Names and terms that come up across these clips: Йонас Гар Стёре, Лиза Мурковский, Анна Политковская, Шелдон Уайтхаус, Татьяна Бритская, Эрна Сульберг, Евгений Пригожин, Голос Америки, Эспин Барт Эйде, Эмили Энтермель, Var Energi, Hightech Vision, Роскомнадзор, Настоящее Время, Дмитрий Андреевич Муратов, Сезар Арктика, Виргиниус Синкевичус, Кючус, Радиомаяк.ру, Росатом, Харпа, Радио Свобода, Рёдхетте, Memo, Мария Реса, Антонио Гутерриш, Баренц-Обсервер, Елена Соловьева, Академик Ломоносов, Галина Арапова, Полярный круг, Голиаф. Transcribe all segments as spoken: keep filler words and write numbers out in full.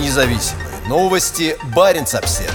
Независимые новости. Баренц-Обсервер.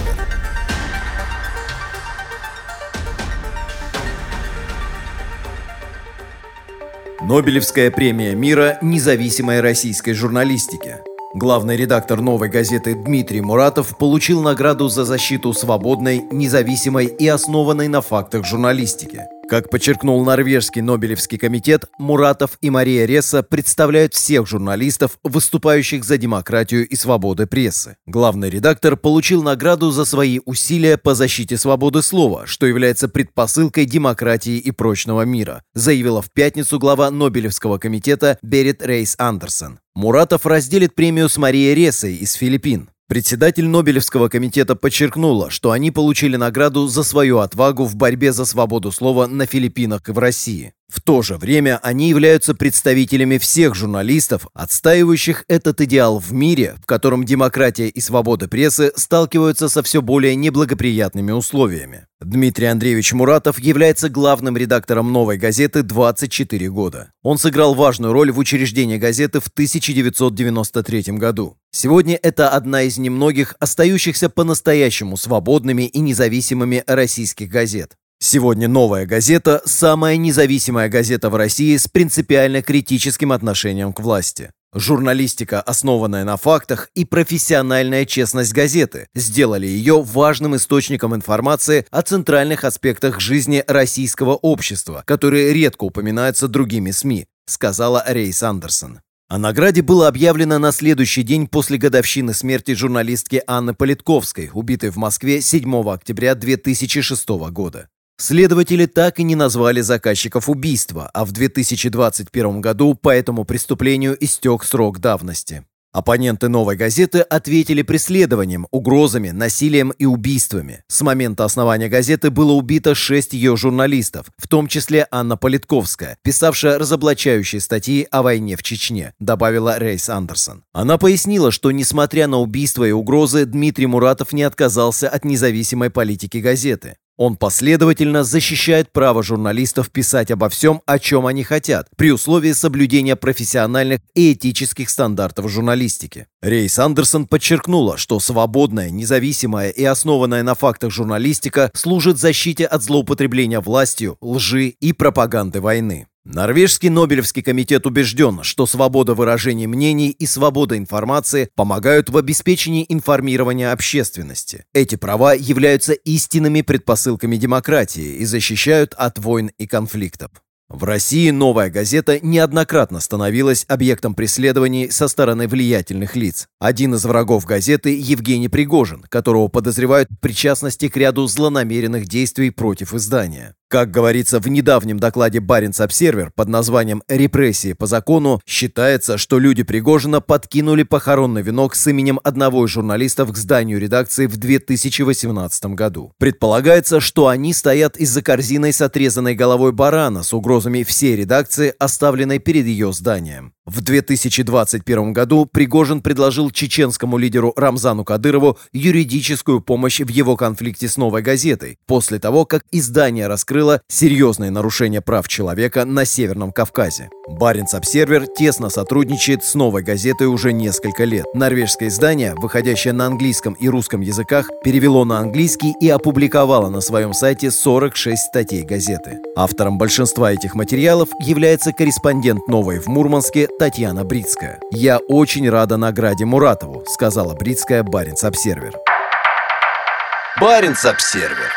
Нобелевская премия мира независимой российской журналистике. Главный редактор «Новой газеты» Дмитрий Муратов получил награду за защиту свободной, независимой и основанной на фактах журналистики. Как подчеркнул норвежский Нобелевский комитет, Муратов и Мария Реса представляют всех журналистов, выступающих за демократию и свободы прессы. Главный редактор получил награду за свои усилия по защите свободы слова, что является предпосылкой демократии и прочного мира, заявила в пятницу глава Нобелевского комитета Берет Рейс Андерсон. Муратов разделит премию с Марией Ресой из Филиппин. Председатель Нобелевского комитета подчеркнула, что они получили награду за свою отвагу в борьбе за свободу слова на Филиппинах и в России. В то же время они являются представителями всех журналистов, отстаивающих этот идеал в мире, в котором демократия и свобода прессы сталкиваются со все более неблагоприятными условиями. Дмитрий Андреевич Муратов является главным редактором «Новой газеты» двадцать четыре года. Он сыграл важную роль в учреждении газеты в тысяча девятьсот девяносто третьем году. Сегодня это одна из немногих остающихся по-настоящему свободными и независимыми российских газет. Сегодня «Новая газета» – самая независимая газета в России с принципиально критическим отношением к власти. Журналистика, основанная на фактах, и профессиональная честность газеты сделали ее важным источником информации о центральных аспектах жизни российского общества, которые редко упоминаются другими СМИ, сказала Рейс Андерсон. О награде было объявлено на следующий день после годовщины смерти журналистки Анны Политковской, убитой в Москве седьмого октября две тысячи шестого года. Следователи так и не назвали заказчиков убийства, а в две тысячи двадцать первом году по этому преступлению истек срок давности. Оппоненты «Новой газеты» ответили преследованием, угрозами, насилием и убийствами. С момента основания газеты было убито шесть ее журналистов, в том числе Анна Политковская, писавшая разоблачающие статьи о войне в Чечне, добавила Рейс Андерсон. Она пояснила, что, несмотря на убийства и угрозы, Дмитрий Муратов не отказался от независимой политики газеты. Он последовательно защищает право журналистов писать обо всем, о чем они хотят, при условии соблюдения профессиональных и этических стандартов журналистики. Рейс Андерсон подчеркнула, что свободная, независимая и основанная на фактах журналистика служит защите от злоупотребления властью, лжи и пропаганды войны. Норвежский Нобелевский комитет убежден, что свобода выражения мнений и свобода информации помогают в обеспечении информирования общественности. Эти права являются истинными предпосылками демократии и защищают от войн и конфликтов. В России «Новая газета» неоднократно становилась объектом преследований со стороны влиятельных лиц. Один из врагов газеты – Евгений Пригожин, которого подозревают в причастности к ряду злонамеренных действий против издания. Как говорится в недавнем докладе «Баренц-Обсервер» под названием «Репрессии по закону», считается, что люди Пригожина подкинули похоронный венок с именем одного из журналистов к зданию редакции в две тысячи восемнадцатом году. Предполагается, что они стоят из-за корзины с отрезанной головой барана с угрозами всей редакции, оставленной перед ее зданием. В две тысячи двадцать первом году Пригожин предложил чеченскому лидеру Рамзану Кадырову юридическую помощь в его конфликте с «Новой газетой», после того, как издание раскрыло серьезные нарушения прав человека на Северном Кавказе. «Баренц-Обсервер» тесно сотрудничает с «Новой газетой» уже несколько лет. Норвежское издание, выходящее на английском и русском языках, перевело на английский и опубликовало на своем сайте сорок шесть статей газеты. Автором большинства этих материалов является корреспондент «Новой» в Мурманске Татьяна Бритская. «Я очень рада награде Муратову», — сказала Бритская «Баренц-Обсервер». «Баренц-Обсервер».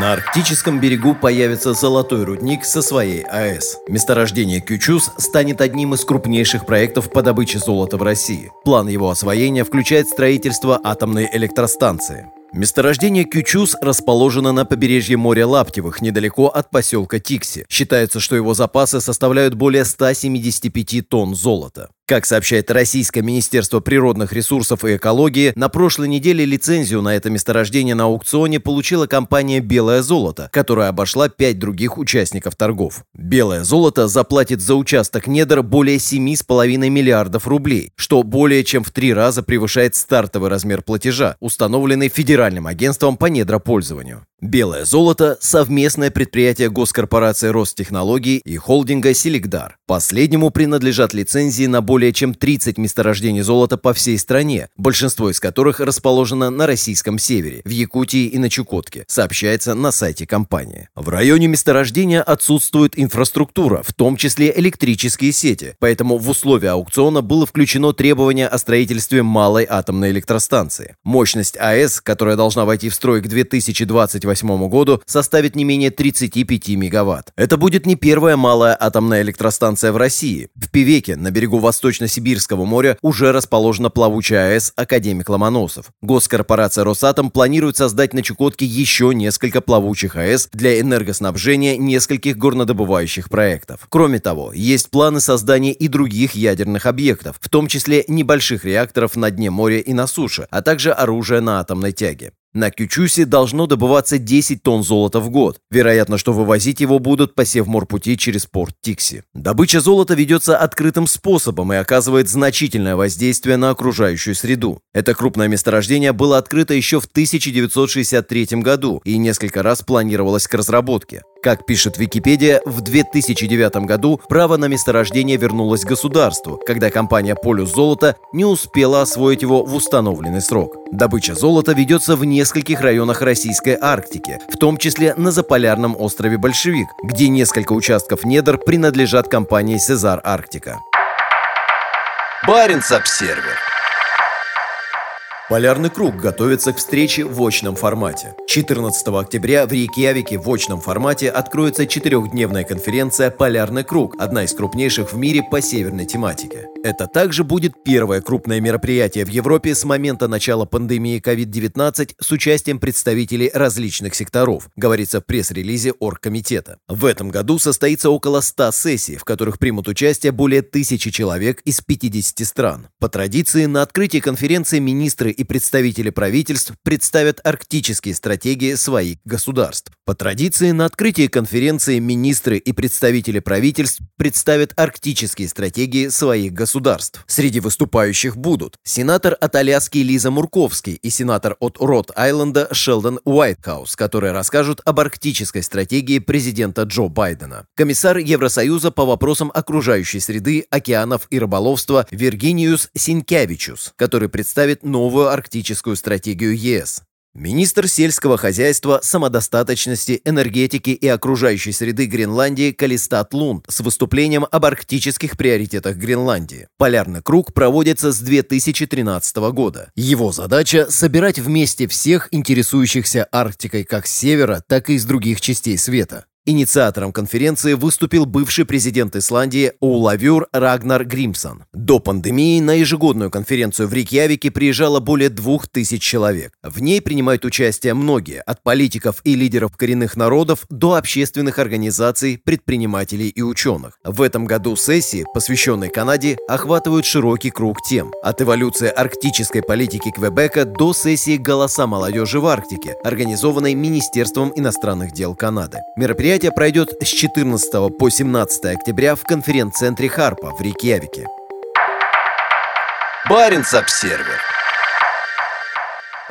На арктическом берегу появится золотой рудник со своей АЭС. Месторождение Кючус станет одним из крупнейших проектов по добыче золота в России. План его освоения включает строительство атомной электростанции. Месторождение Кючус расположено на побережье моря Лаптевых, недалеко от поселка Тикси. Считается, что его запасы составляют более ста семидесяти пяти тонн золота. Как сообщает Российское министерство природных ресурсов и экологии, на прошлой неделе лицензию на это месторождение на аукционе получила компания «Белое золото», которая обошла пять других участников торгов. «Белое золото» заплатит за участок недр более семи с половиной миллиардов рублей, что более чем в три раза превышает стартовый размер платежа, установленный Федеральным агентством по недропользованию. Белое золото – совместное предприятие госкорпорации Ростехнологии и холдинга Селигдар. Последнему принадлежат лицензии на более чем тридцать месторождений золота по всей стране, большинство из которых расположено на российском севере, в Якутии и на Чукотке, сообщается на сайте компании. В районе месторождения отсутствует инфраструктура, в том числе электрические сети, поэтому в условия аукциона было включено требование о строительстве малой атомной электростанции. Мощность АЭС, которая должна войти в строй к две тысячи двадцать восьмому году, составит не менее тридцати пяти мегаватт. Это будет не первая малая атомная электростанция в России. В Певеке, на берегу Восточно-Сибирского моря, уже расположена плавучая АЭС «Академик Ломоносов». Госкорпорация «Росатом» планирует создать на Чукотке еще несколько плавучих АЭС для энергоснабжения нескольких горнодобывающих проектов. Кроме того, есть планы создания и других ядерных объектов, в том числе небольших реакторов на дне моря и на суше, а также оружия на атомной тяге. На Кючусе должно добываться десять тонн золота в год. Вероятно, что вывозить его будут по Севморпути через порт Тикси. Добыча золота ведется открытым способом и оказывает значительное воздействие на окружающую среду. Это крупное месторождение было открыто еще в тысяча девятьсот шестьдесят третьем году и несколько раз планировалось к разработке. Как пишет Википедия, в две тысячи девятом году право на месторождение вернулось государству, когда компания «Полюс Золото» не успела освоить его в установленный срок. Добыча золота ведется в нескольких районах российской Арктики, в том числе на заполярном острове Большевик, где несколько участков недр принадлежат компании «Сезар Арктика». Баренц-обсервер. Полярный круг готовится к встрече в очном формате. четырнадцатого октября в Рейкьявике в очном формате откроется четырехдневная конференция «Полярный круг», одна из крупнейших в мире по северной тематике. Это также будет первое крупное мероприятие в Европе с момента начала пандемии ковид девятнадцать с участием представителей различных секторов, говорится в пресс-релизе Оргкомитета. В этом году состоится около ста сессий, в которых примут участие более тысячи человек из пятидесяти стран. По традиции, на открытии конференции министры и представители правительств представят арктические стратегии своих государств. По традиции, на открытии конференции министры и представители правительств представят арктические стратегии своих государств. Среди выступающих будут сенатор от Аляски Лиза Мурковский и сенатор от Род-Айленда Шелдон Уайтхаус, которые расскажут об арктической стратегии президента Джо Байдена. Комиссар Евросоюза по вопросам окружающей среды, океанов и рыболовства Виргиниус Синкевичус, который представит новую арктическую стратегию ЕС. Министр сельского хозяйства, самодостаточности, энергетики и окружающей среды Гренландии Калистат Лунд с выступлением об арктических приоритетах Гренландии. Полярный круг проводится с две тысячи тринадцатого года. Его задача – собирать вместе всех интересующихся Арктикой как с севера, так и из других частей света. Инициатором конференции выступил бывший президент Исландии Оулавюр Рагнар Гримсон. До пандемии на ежегодную конференцию в Рейкьявике приезжало более двух тысяч человек. В ней принимают участие многие, от политиков и лидеров коренных народов до общественных организаций, предпринимателей и ученых. В этом году сессии, посвященные Канаде, охватывают широкий круг тем. От эволюции арктической политики Квебека до сессии «Голоса молодежи в Арктике», организованной Министерством иностранных дел Канады. Мероприятие пройдет с четырнадцатого по семнадцатое октября в конференц-центре Харпа в Рейкьявике. Баренц-обсервер.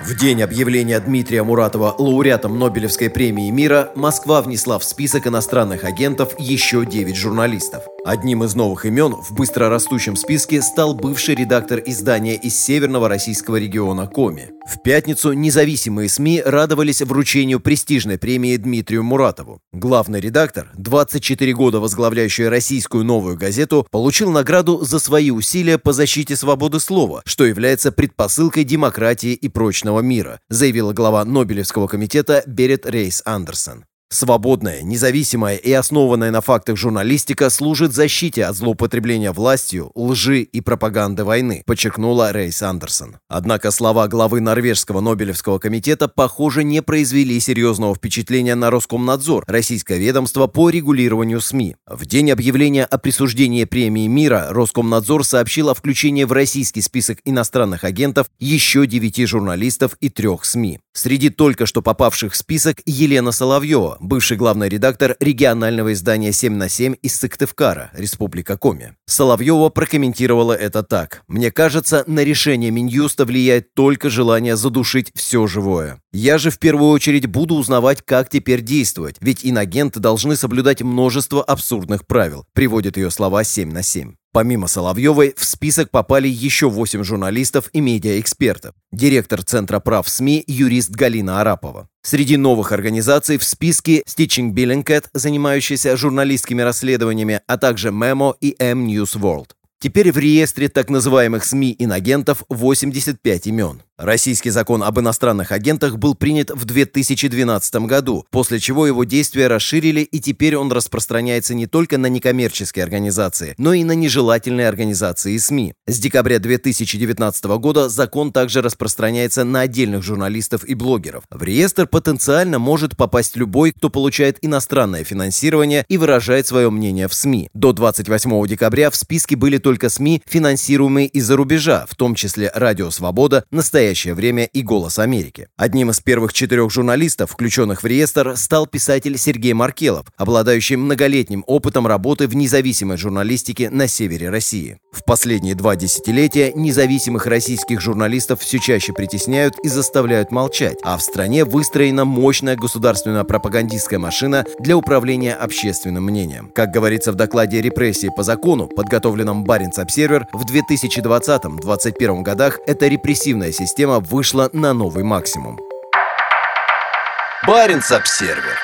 В день объявления Дмитрия Муратова лауреатом Нобелевской премии мира Москва внесла в список иностранных агентов еще девять журналистов. Одним из новых имен в быстрорастущем списке стал бывший редактор издания из северного российского региона Коми. В пятницу независимые СМИ радовались вручению престижной премии Дмитрию Муратову. Главный редактор, двадцать четыре года возглавляющий российскую «Новую газету», получил награду за свои усилия по защите свободы слова, что является предпосылкой демократии и прочного мира, заявила глава Нобелевского комитета Берет Рейс Андерсон. Свободная, независимая и основанная на фактах журналистика служит защите от злоупотребления властью, лжи и пропаганды войны, подчеркнула Рейс Андерсон. Однако слова главы Норвежского Нобелевского комитета, похоже, не произвели серьезного впечатления на Роскомнадзор, российское ведомство по регулированию СМИ. В день объявления о присуждении премии мира Роскомнадзор сообщил о включении в российский список иностранных агентов еще девяти журналистов и трех СМИ. Среди только что попавших в список Елена Соловьева, Арапова, бывший главный редактор регионального издания «семь на семь» из Сыктывкара, Республика Коми. Соловьева прокомментировала это так. «Мне кажется, на решение Минюста влияет только желание задушить все живое. Я же в первую очередь буду узнавать, как теперь действовать, ведь инагенты должны соблюдать множество абсурдных правил», приводит ее слова «семь на семь». Помимо Соловьевой, в список попали еще восемь журналистов и медиаэкспертов. Директор Центра прав СМИ, юрист Галина Арапова. Среди новых организаций в списке Stitching Billingcat, занимающийся журналистскими расследованиями, а также Memo и M-News World. Теперь в реестре так называемых СМИ-инагентов восемьдесят пять имен. Российский закон об иностранных агентах был принят в две тысячи двенадцатом году, после чего его действия расширили, и теперь он распространяется не только на некоммерческие организации, но и на нежелательные организации и СМИ. С декабря две тысячи девятнадцатого года закон также распространяется на отдельных журналистов и блогеров. В реестр потенциально может попасть любой, кто получает иностранное финансирование и выражает свое мнение в СМИ. До двадцать восьмого декабря в списке были только СМИ, финансируемые из-за рубежа, в том числе «Радио Свобода», «Настоящее время» и «Голос Америки». Одним из первых четырех журналистов, включенных в реестр, стал писатель Сергей Маркелов, обладающий многолетним опытом работы в независимой журналистике на севере России. В последние два десятилетия независимых российских журналистов все чаще притесняют и заставляют молчать, а в стране выстроена мощная государственно-пропагандистская машина для управления общественным мнением. Как говорится в докладе «Репрессии по закону», подготовленном Бар Обсервер, в две тысячи двадцатом — две тысячи двадцать первом годах эта репрессивная система вышла на новый максимум. Баренц Обсервер.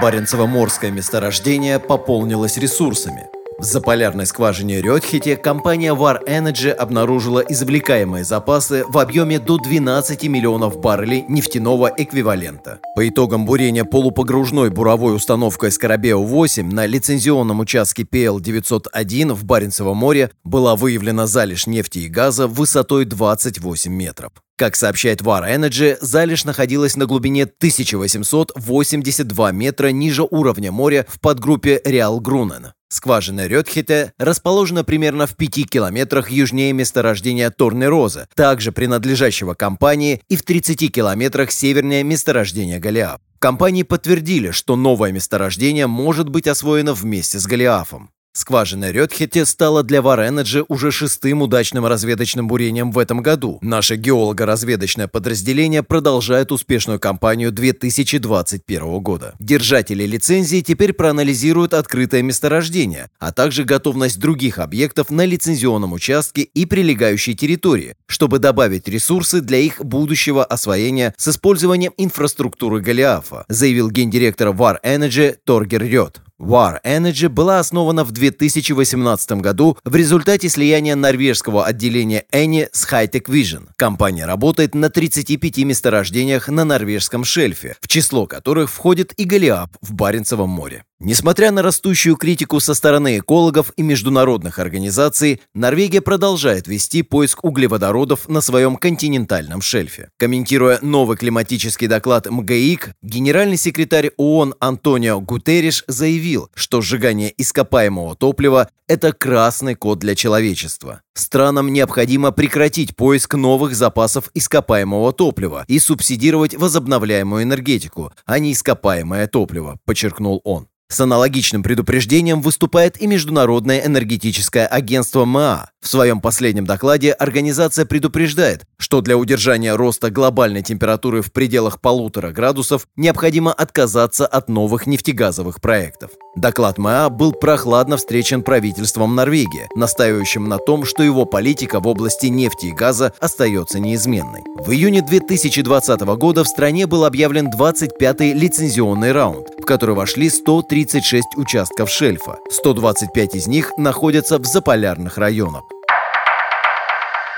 Баренцево-морское месторождение пополнилось ресурсами. В заполярной скважине Рёдхетте компания Var Energi обнаружила извлекаемые запасы в объеме до двенадцати миллионов баррелей нефтяного эквивалента. По итогам бурения полупогружной буровой установкой «Скарабео-восемь» на лицензионном участке пи эл девятьсот один в Баренцевом море была выявлена залежь нефти и газа высотой двадцать восемь метров. Как сообщает Var Energi, залежь находилась на глубине тысяча восемьсот восемьдесят два метра ниже уровня моря в подгруппе Реалгрунен. Скважина Рёдхетте расположена примерно в пяти километрах южнее месторождения Торнероза, также принадлежащего компании, и в тридцати километрах севернее месторождения Голиаф. Компании подтвердили, что новое месторождение может быть освоено вместе с Голиафом. Скважина Рёдхетте стала для Var Energi уже шестым удачным разведочным бурением в этом году. Наше геолого-разведочное подразделение продолжает успешную кампанию две тысячи двадцать первого года. Держатели лицензии теперь проанализируют открытое месторождение, а также готовность других объектов на лицензионном участке и прилегающей территории, чтобы добавить ресурсы для их будущего освоения с использованием инфраструктуры Голиафа, заявил гендиректор Var Energi Торгер Рёд. Var Energi была основана в две тысячи восемнадцатом году в результате слияния норвежского отделения Eni с Hightech Vision. Компания работает на тридцати пяти месторождениях на норвежском шельфе, в число которых входит и Голиаф в Баренцевом море. Несмотря на растущую критику со стороны экологов и международных организаций, Норвегия продолжает вести поиск углеводородов на своем континентальном шельфе. Комментируя новый климатический доклад МГИК, генеральный секретарь ООН Антонио Гутерриш заявил, что сжигание ископаемого топлива – это красный код для человечества. Странам необходимо прекратить поиск новых запасов ископаемого топлива и субсидировать возобновляемую энергетику, а не ископаемое топливо, подчеркнул он. С аналогичным предупреждением выступает и Международное энергетическое агентство МЭА. В своем последнем докладе организация предупреждает, что для удержания роста глобальной температуры в пределах полутора градусов необходимо отказаться от новых нефтегазовых проектов. Доклад МЭА был прохладно встречен правительством Норвегии, настаивающим на том, что его политика в области нефти и газа остается неизменной. В июне две тысячи двадцатого года в стране был объявлен двадцать пятый лицензионный раунд, в который вошли сто тридцать шесть участков шельфа. сто двадцать пять из них находятся в заполярных районах.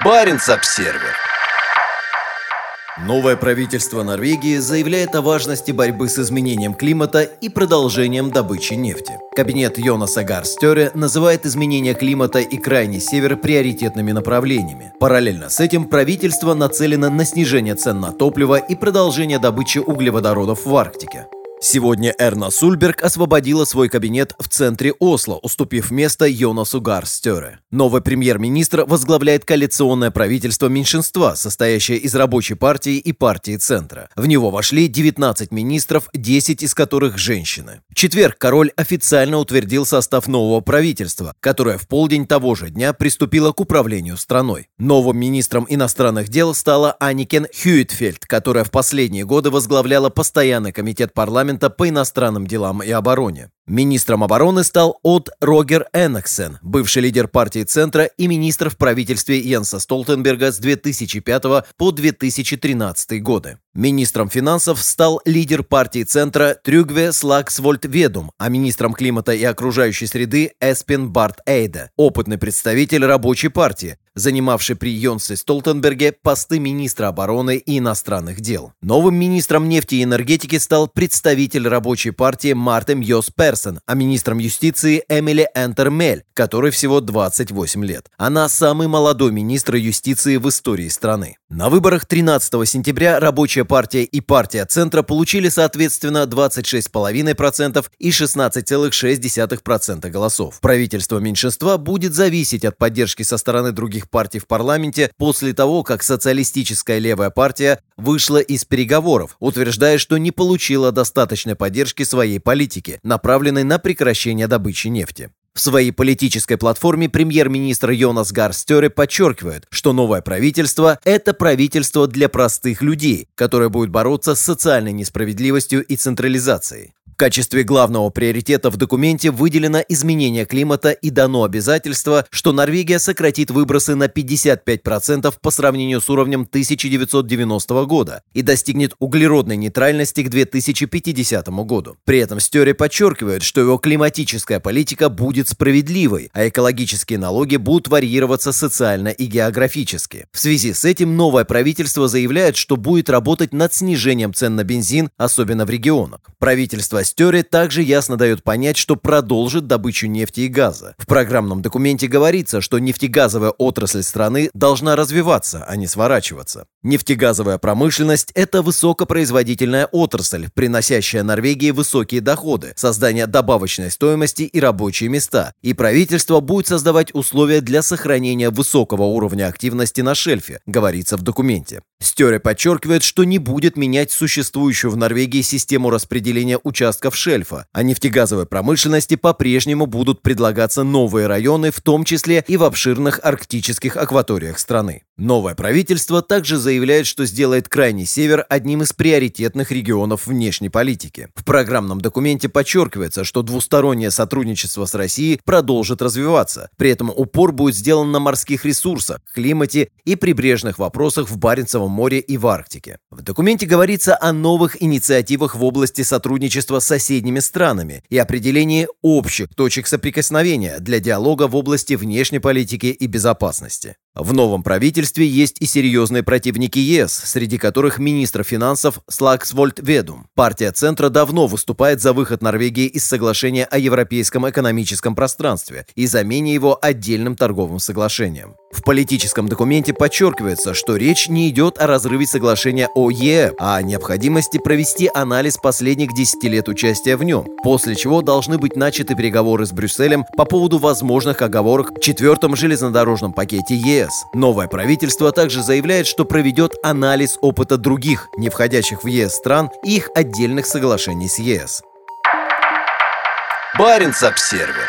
Баренц-обсервер. Новое правительство Норвегии заявляет о важности борьбы с изменением климата и продолжением добычи нефти. Кабинет Йонаса Гар Стёре называет изменение климата и крайний север приоритетными направлениями. Параллельно с этим правительство нацелено на снижение цен на топливо и продолжение добычи углеводородов в Арктике. Сегодня Эрна Сульберг освободила свой кабинет в центре Осло, уступив место Йонасу Гар Стёре. Новый премьер-министр возглавляет коалиционное правительство меньшинства, состоящее из Рабочей партии и партии Центра. В него вошли девятнадцать министров, десять из которых женщины. В четверг король официально утвердил состав нового правительства, которое в полдень того же дня приступило к управлению страной. Новым министром иностранных дел стала Анникен Хюитфельд, которая в последние годы возглавляла постоянный комитет парламента по иностранным делам и обороне. Министром обороны стал Од Рогер Эннексен, бывший лидер партии Центра и министр в правительстве Йенса Столтенберга с две тысячи пятого по две тысячи тринадцатый годы. Министром финансов стал лидер партии Центра Трюгве Слаксвольт-Ведум, а министром климата и окружающей среды Эспин Барт Эйде, опытный представитель Рабочей партии, занимавший при Йонсе Столтенберге посты министра обороны и иностранных дел. Новым министром нефти и энергетики стал представитель Рабочей партии Мартин Йос Персон, а министром юстиции Эмили Энтермель, которой всего двадцать восемь лет. Она самый молодой министр юстиции в истории страны. На выборах тринадцатого сентября Рабочая партия и партия Центра получили соответственно двадцать шесть целых пять десятых процента и шестнадцать целых шесть десятых процента голосов. Правительство меньшинства будет зависеть от поддержки со стороны других партий в парламенте после того, как социалистическая левая партия вышла из переговоров, утверждая, что не получила достаточной поддержки своей политики, направленной на прекращение добычи нефти. В своей политической платформе премьер-министр Йонас Гар Стёре подчеркивает, что новое правительство – это правительство для простых людей, которое будет бороться с социальной несправедливостью и централизацией. В качестве главного приоритета в документе выделено изменение климата и дано обязательство, что Норвегия сократит выбросы на пятьдесят пять процентов по сравнению с уровнем тысяча девятьсот девяностого года и достигнет углеродной нейтральности к две тысячи пятидесятому году. При этом Стёре подчеркивает, что его климатическая политика будет справедливой, а экологические налоги будут варьироваться социально и географически. В связи с этим новое правительство заявляет, что будет работать над снижением цен на бензин, особенно в регионах. Правительство Стёре также ясно дает понять, что продолжит добычу нефти и газа. В программном документе говорится, что нефтегазовая отрасль страны должна развиваться, а не сворачиваться. Нефтегазовая промышленность – это высокопроизводительная отрасль, приносящая Норвегии высокие доходы, создание добавочной стоимости и рабочие места, и правительство будет создавать условия для сохранения высокого уровня активности на шельфе, говорится в документе. Стёре подчеркивает, что не будет менять существующую в Норвегии систему распределения участков шельфа, а нефтегазовой промышленности по-прежнему будут предлагаться новые районы, в том числе и в обширных арктических акваториях страны. Новое правительство также заявляет, что сделает Крайний Север одним из приоритетных регионов внешней политики. В программном документе подчеркивается, что двустороннее сотрудничество с Россией продолжит развиваться. При этом упор будет сделан на морских ресурсах, климате и прибрежных вопросах в Баренцевом море и в Арктике. В документе говорится о новых инициативах в области сотрудничества с соседними странами и определении общих точек соприкосновения для диалога в области внешней политики и безопасности. В новом правительстве есть и серьезные противники ЕС, среди которых министр финансов Слаксвольт-Ведум. Партия Центра давно выступает за выход Норвегии из соглашения о Европейском экономическом пространстве и замене его отдельным торговым соглашением. В политическом документе подчеркивается, что речь не идет о разрыве соглашения о Е Э, а о необходимости провести анализ последних десяти лет участия в нем, после чего должны быть начаты переговоры с Брюсселем по поводу возможных оговорок в четвертом железнодорожном пакете Е Э. Новое правительство также заявляет, что проведет анализ опыта других, не входящих в Е Эс стран, и их отдельных соглашений с Е Эс. Баренц-обсервер.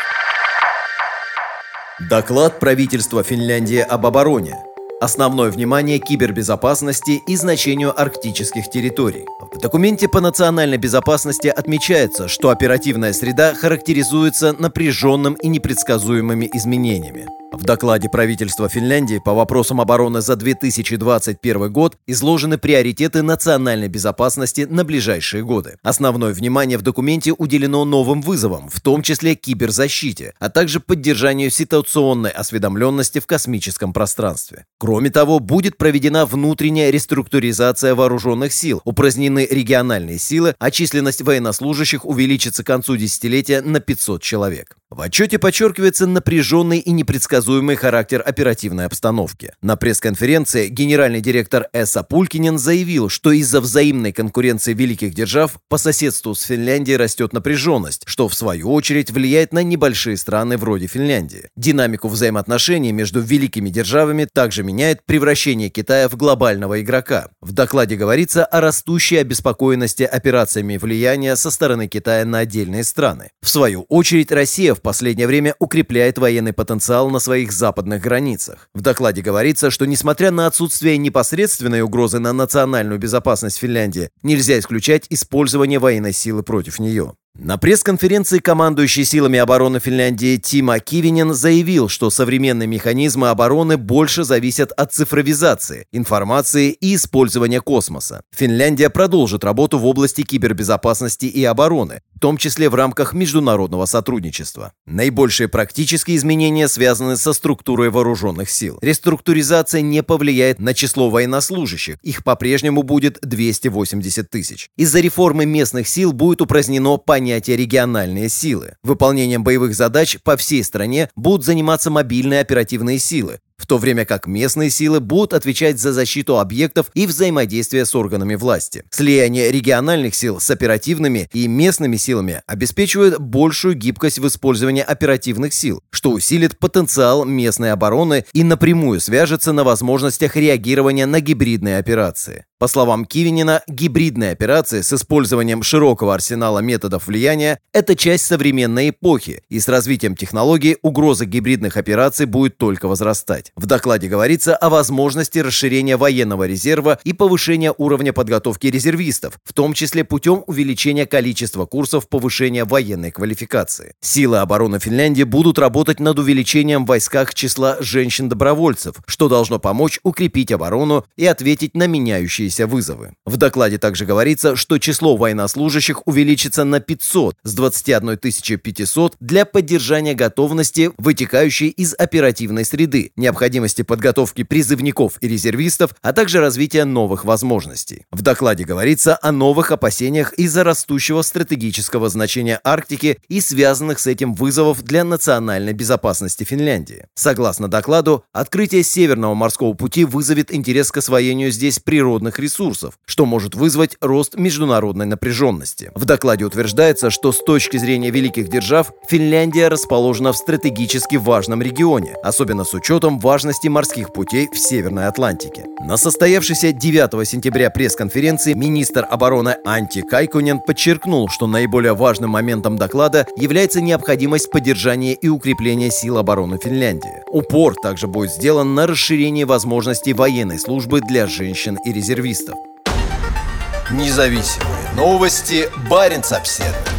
Доклад правительства Финляндии об обороне. Основное внимание кибербезопасности и значению арктических территорий. В документе по национальной безопасности отмечается, что оперативная среда характеризуется напряженным и непредсказуемыми изменениями. В докладе правительства Финляндии по вопросам обороны за две тысячи двадцать первый год изложены приоритеты национальной безопасности на ближайшие годы. Основное внимание в документе уделено новым вызовам, в том числе киберзащите, а также поддержанию ситуационной осведомленности в космическом пространстве. Кроме того, будет проведена внутренняя реструктуризация вооруженных сил, упразднены региональные силы, а численность военнослужащих увеличится к концу десятилетия на пятьсот человек. В отчете подчеркивается напряженный и непредсказуемый характер оперативной обстановки. На пресс-конференции генеральный директор ЭСА Пулькинен заявил, что из-за взаимной конкуренции великих держав по соседству с Финляндией растет напряженность, что в свою очередь влияет на небольшие страны вроде Финляндии. Динамику взаимоотношений между великими державами также меняет превращение Китая в глобального игрока. В докладе говорится о растущей обеспокоенности операциями влияния со стороны Китая на отдельные страны. В свою очередь, Россия в В последнее время укрепляет военный потенциал на своих западных границах. В докладе говорится, что несмотря на отсутствие непосредственной угрозы на национальную безопасность Финляндии, нельзя исключать использование военной силы против нее. На пресс-конференции командующий силами обороны Финляндии Тима Кивинен заявил, что современные механизмы обороны больше зависят от цифровизации, информации и использования космоса. Финляндия продолжит работу в области кибербезопасности и обороны, в том числе в рамках международного сотрудничества. Наибольшие практические изменения связаны со структурой вооруженных сил. Реструктуризация не повлияет на число военнослужащих, их по-прежнему будет двести восемьдесят тысяч. Из-за реформы местных сил будет упразднено понятие региональные силы. Выполнением боевых задач по всей стране будут заниматься мобильные оперативные силы, в то время как местные силы будут отвечать за защиту объектов и взаимодействие с органами власти. Слияние региональных сил с оперативными и местными силами обеспечивает большую гибкость в использовании оперативных сил, что усилит потенциал местной обороны и напрямую свяжется на возможностях реагирования на гибридные операции. По словам Кивинена, гибридные операции с использованием широкого арсенала методов влияния – это часть современной эпохи, и с развитием технологий угроза гибридных операций будет только возрастать. В докладе говорится о возможности расширения военного резерва и повышения уровня подготовки резервистов, в том числе путем увеличения количества курсов повышения военной квалификации. Силы обороны Финляндии будут работать над увеличением в войсках числа женщин-добровольцев, что должно помочь укрепить оборону и ответить на меняющиеся вызовы. В докладе также говорится, что число военнослужащих увеличится на пятьсот с двадцати одной тысячи пятисот для поддержания готовности, вытекающей из оперативной среды, необходимости подготовки призывников и резервистов, а также развития новых возможностей. В докладе говорится о новых опасениях из-за растущего стратегического значения Арктики и связанных с этим вызовов для национальной безопасности Финляндии. Согласно докладу, открытие Северного морского пути вызовет интерес к освоению здесь природных ресурсов, что может вызвать рост международной напряженности. В докладе утверждается, что с точки зрения великих держав Финляндия расположена в стратегически важном регионе, особенно с учетом важности морских путей в Северной Атлантике. На состоявшейся девятого сентября пресс-конференции министр обороны Анти Kaikkonen подчеркнул, что наиболее важным моментом доклада является необходимость поддержания и укрепления сил обороны Финляндии. Упор также будет сделан на расширение возможностей военной службы для женщин и резервистов. Независимые новости. Баренц-Обсервис.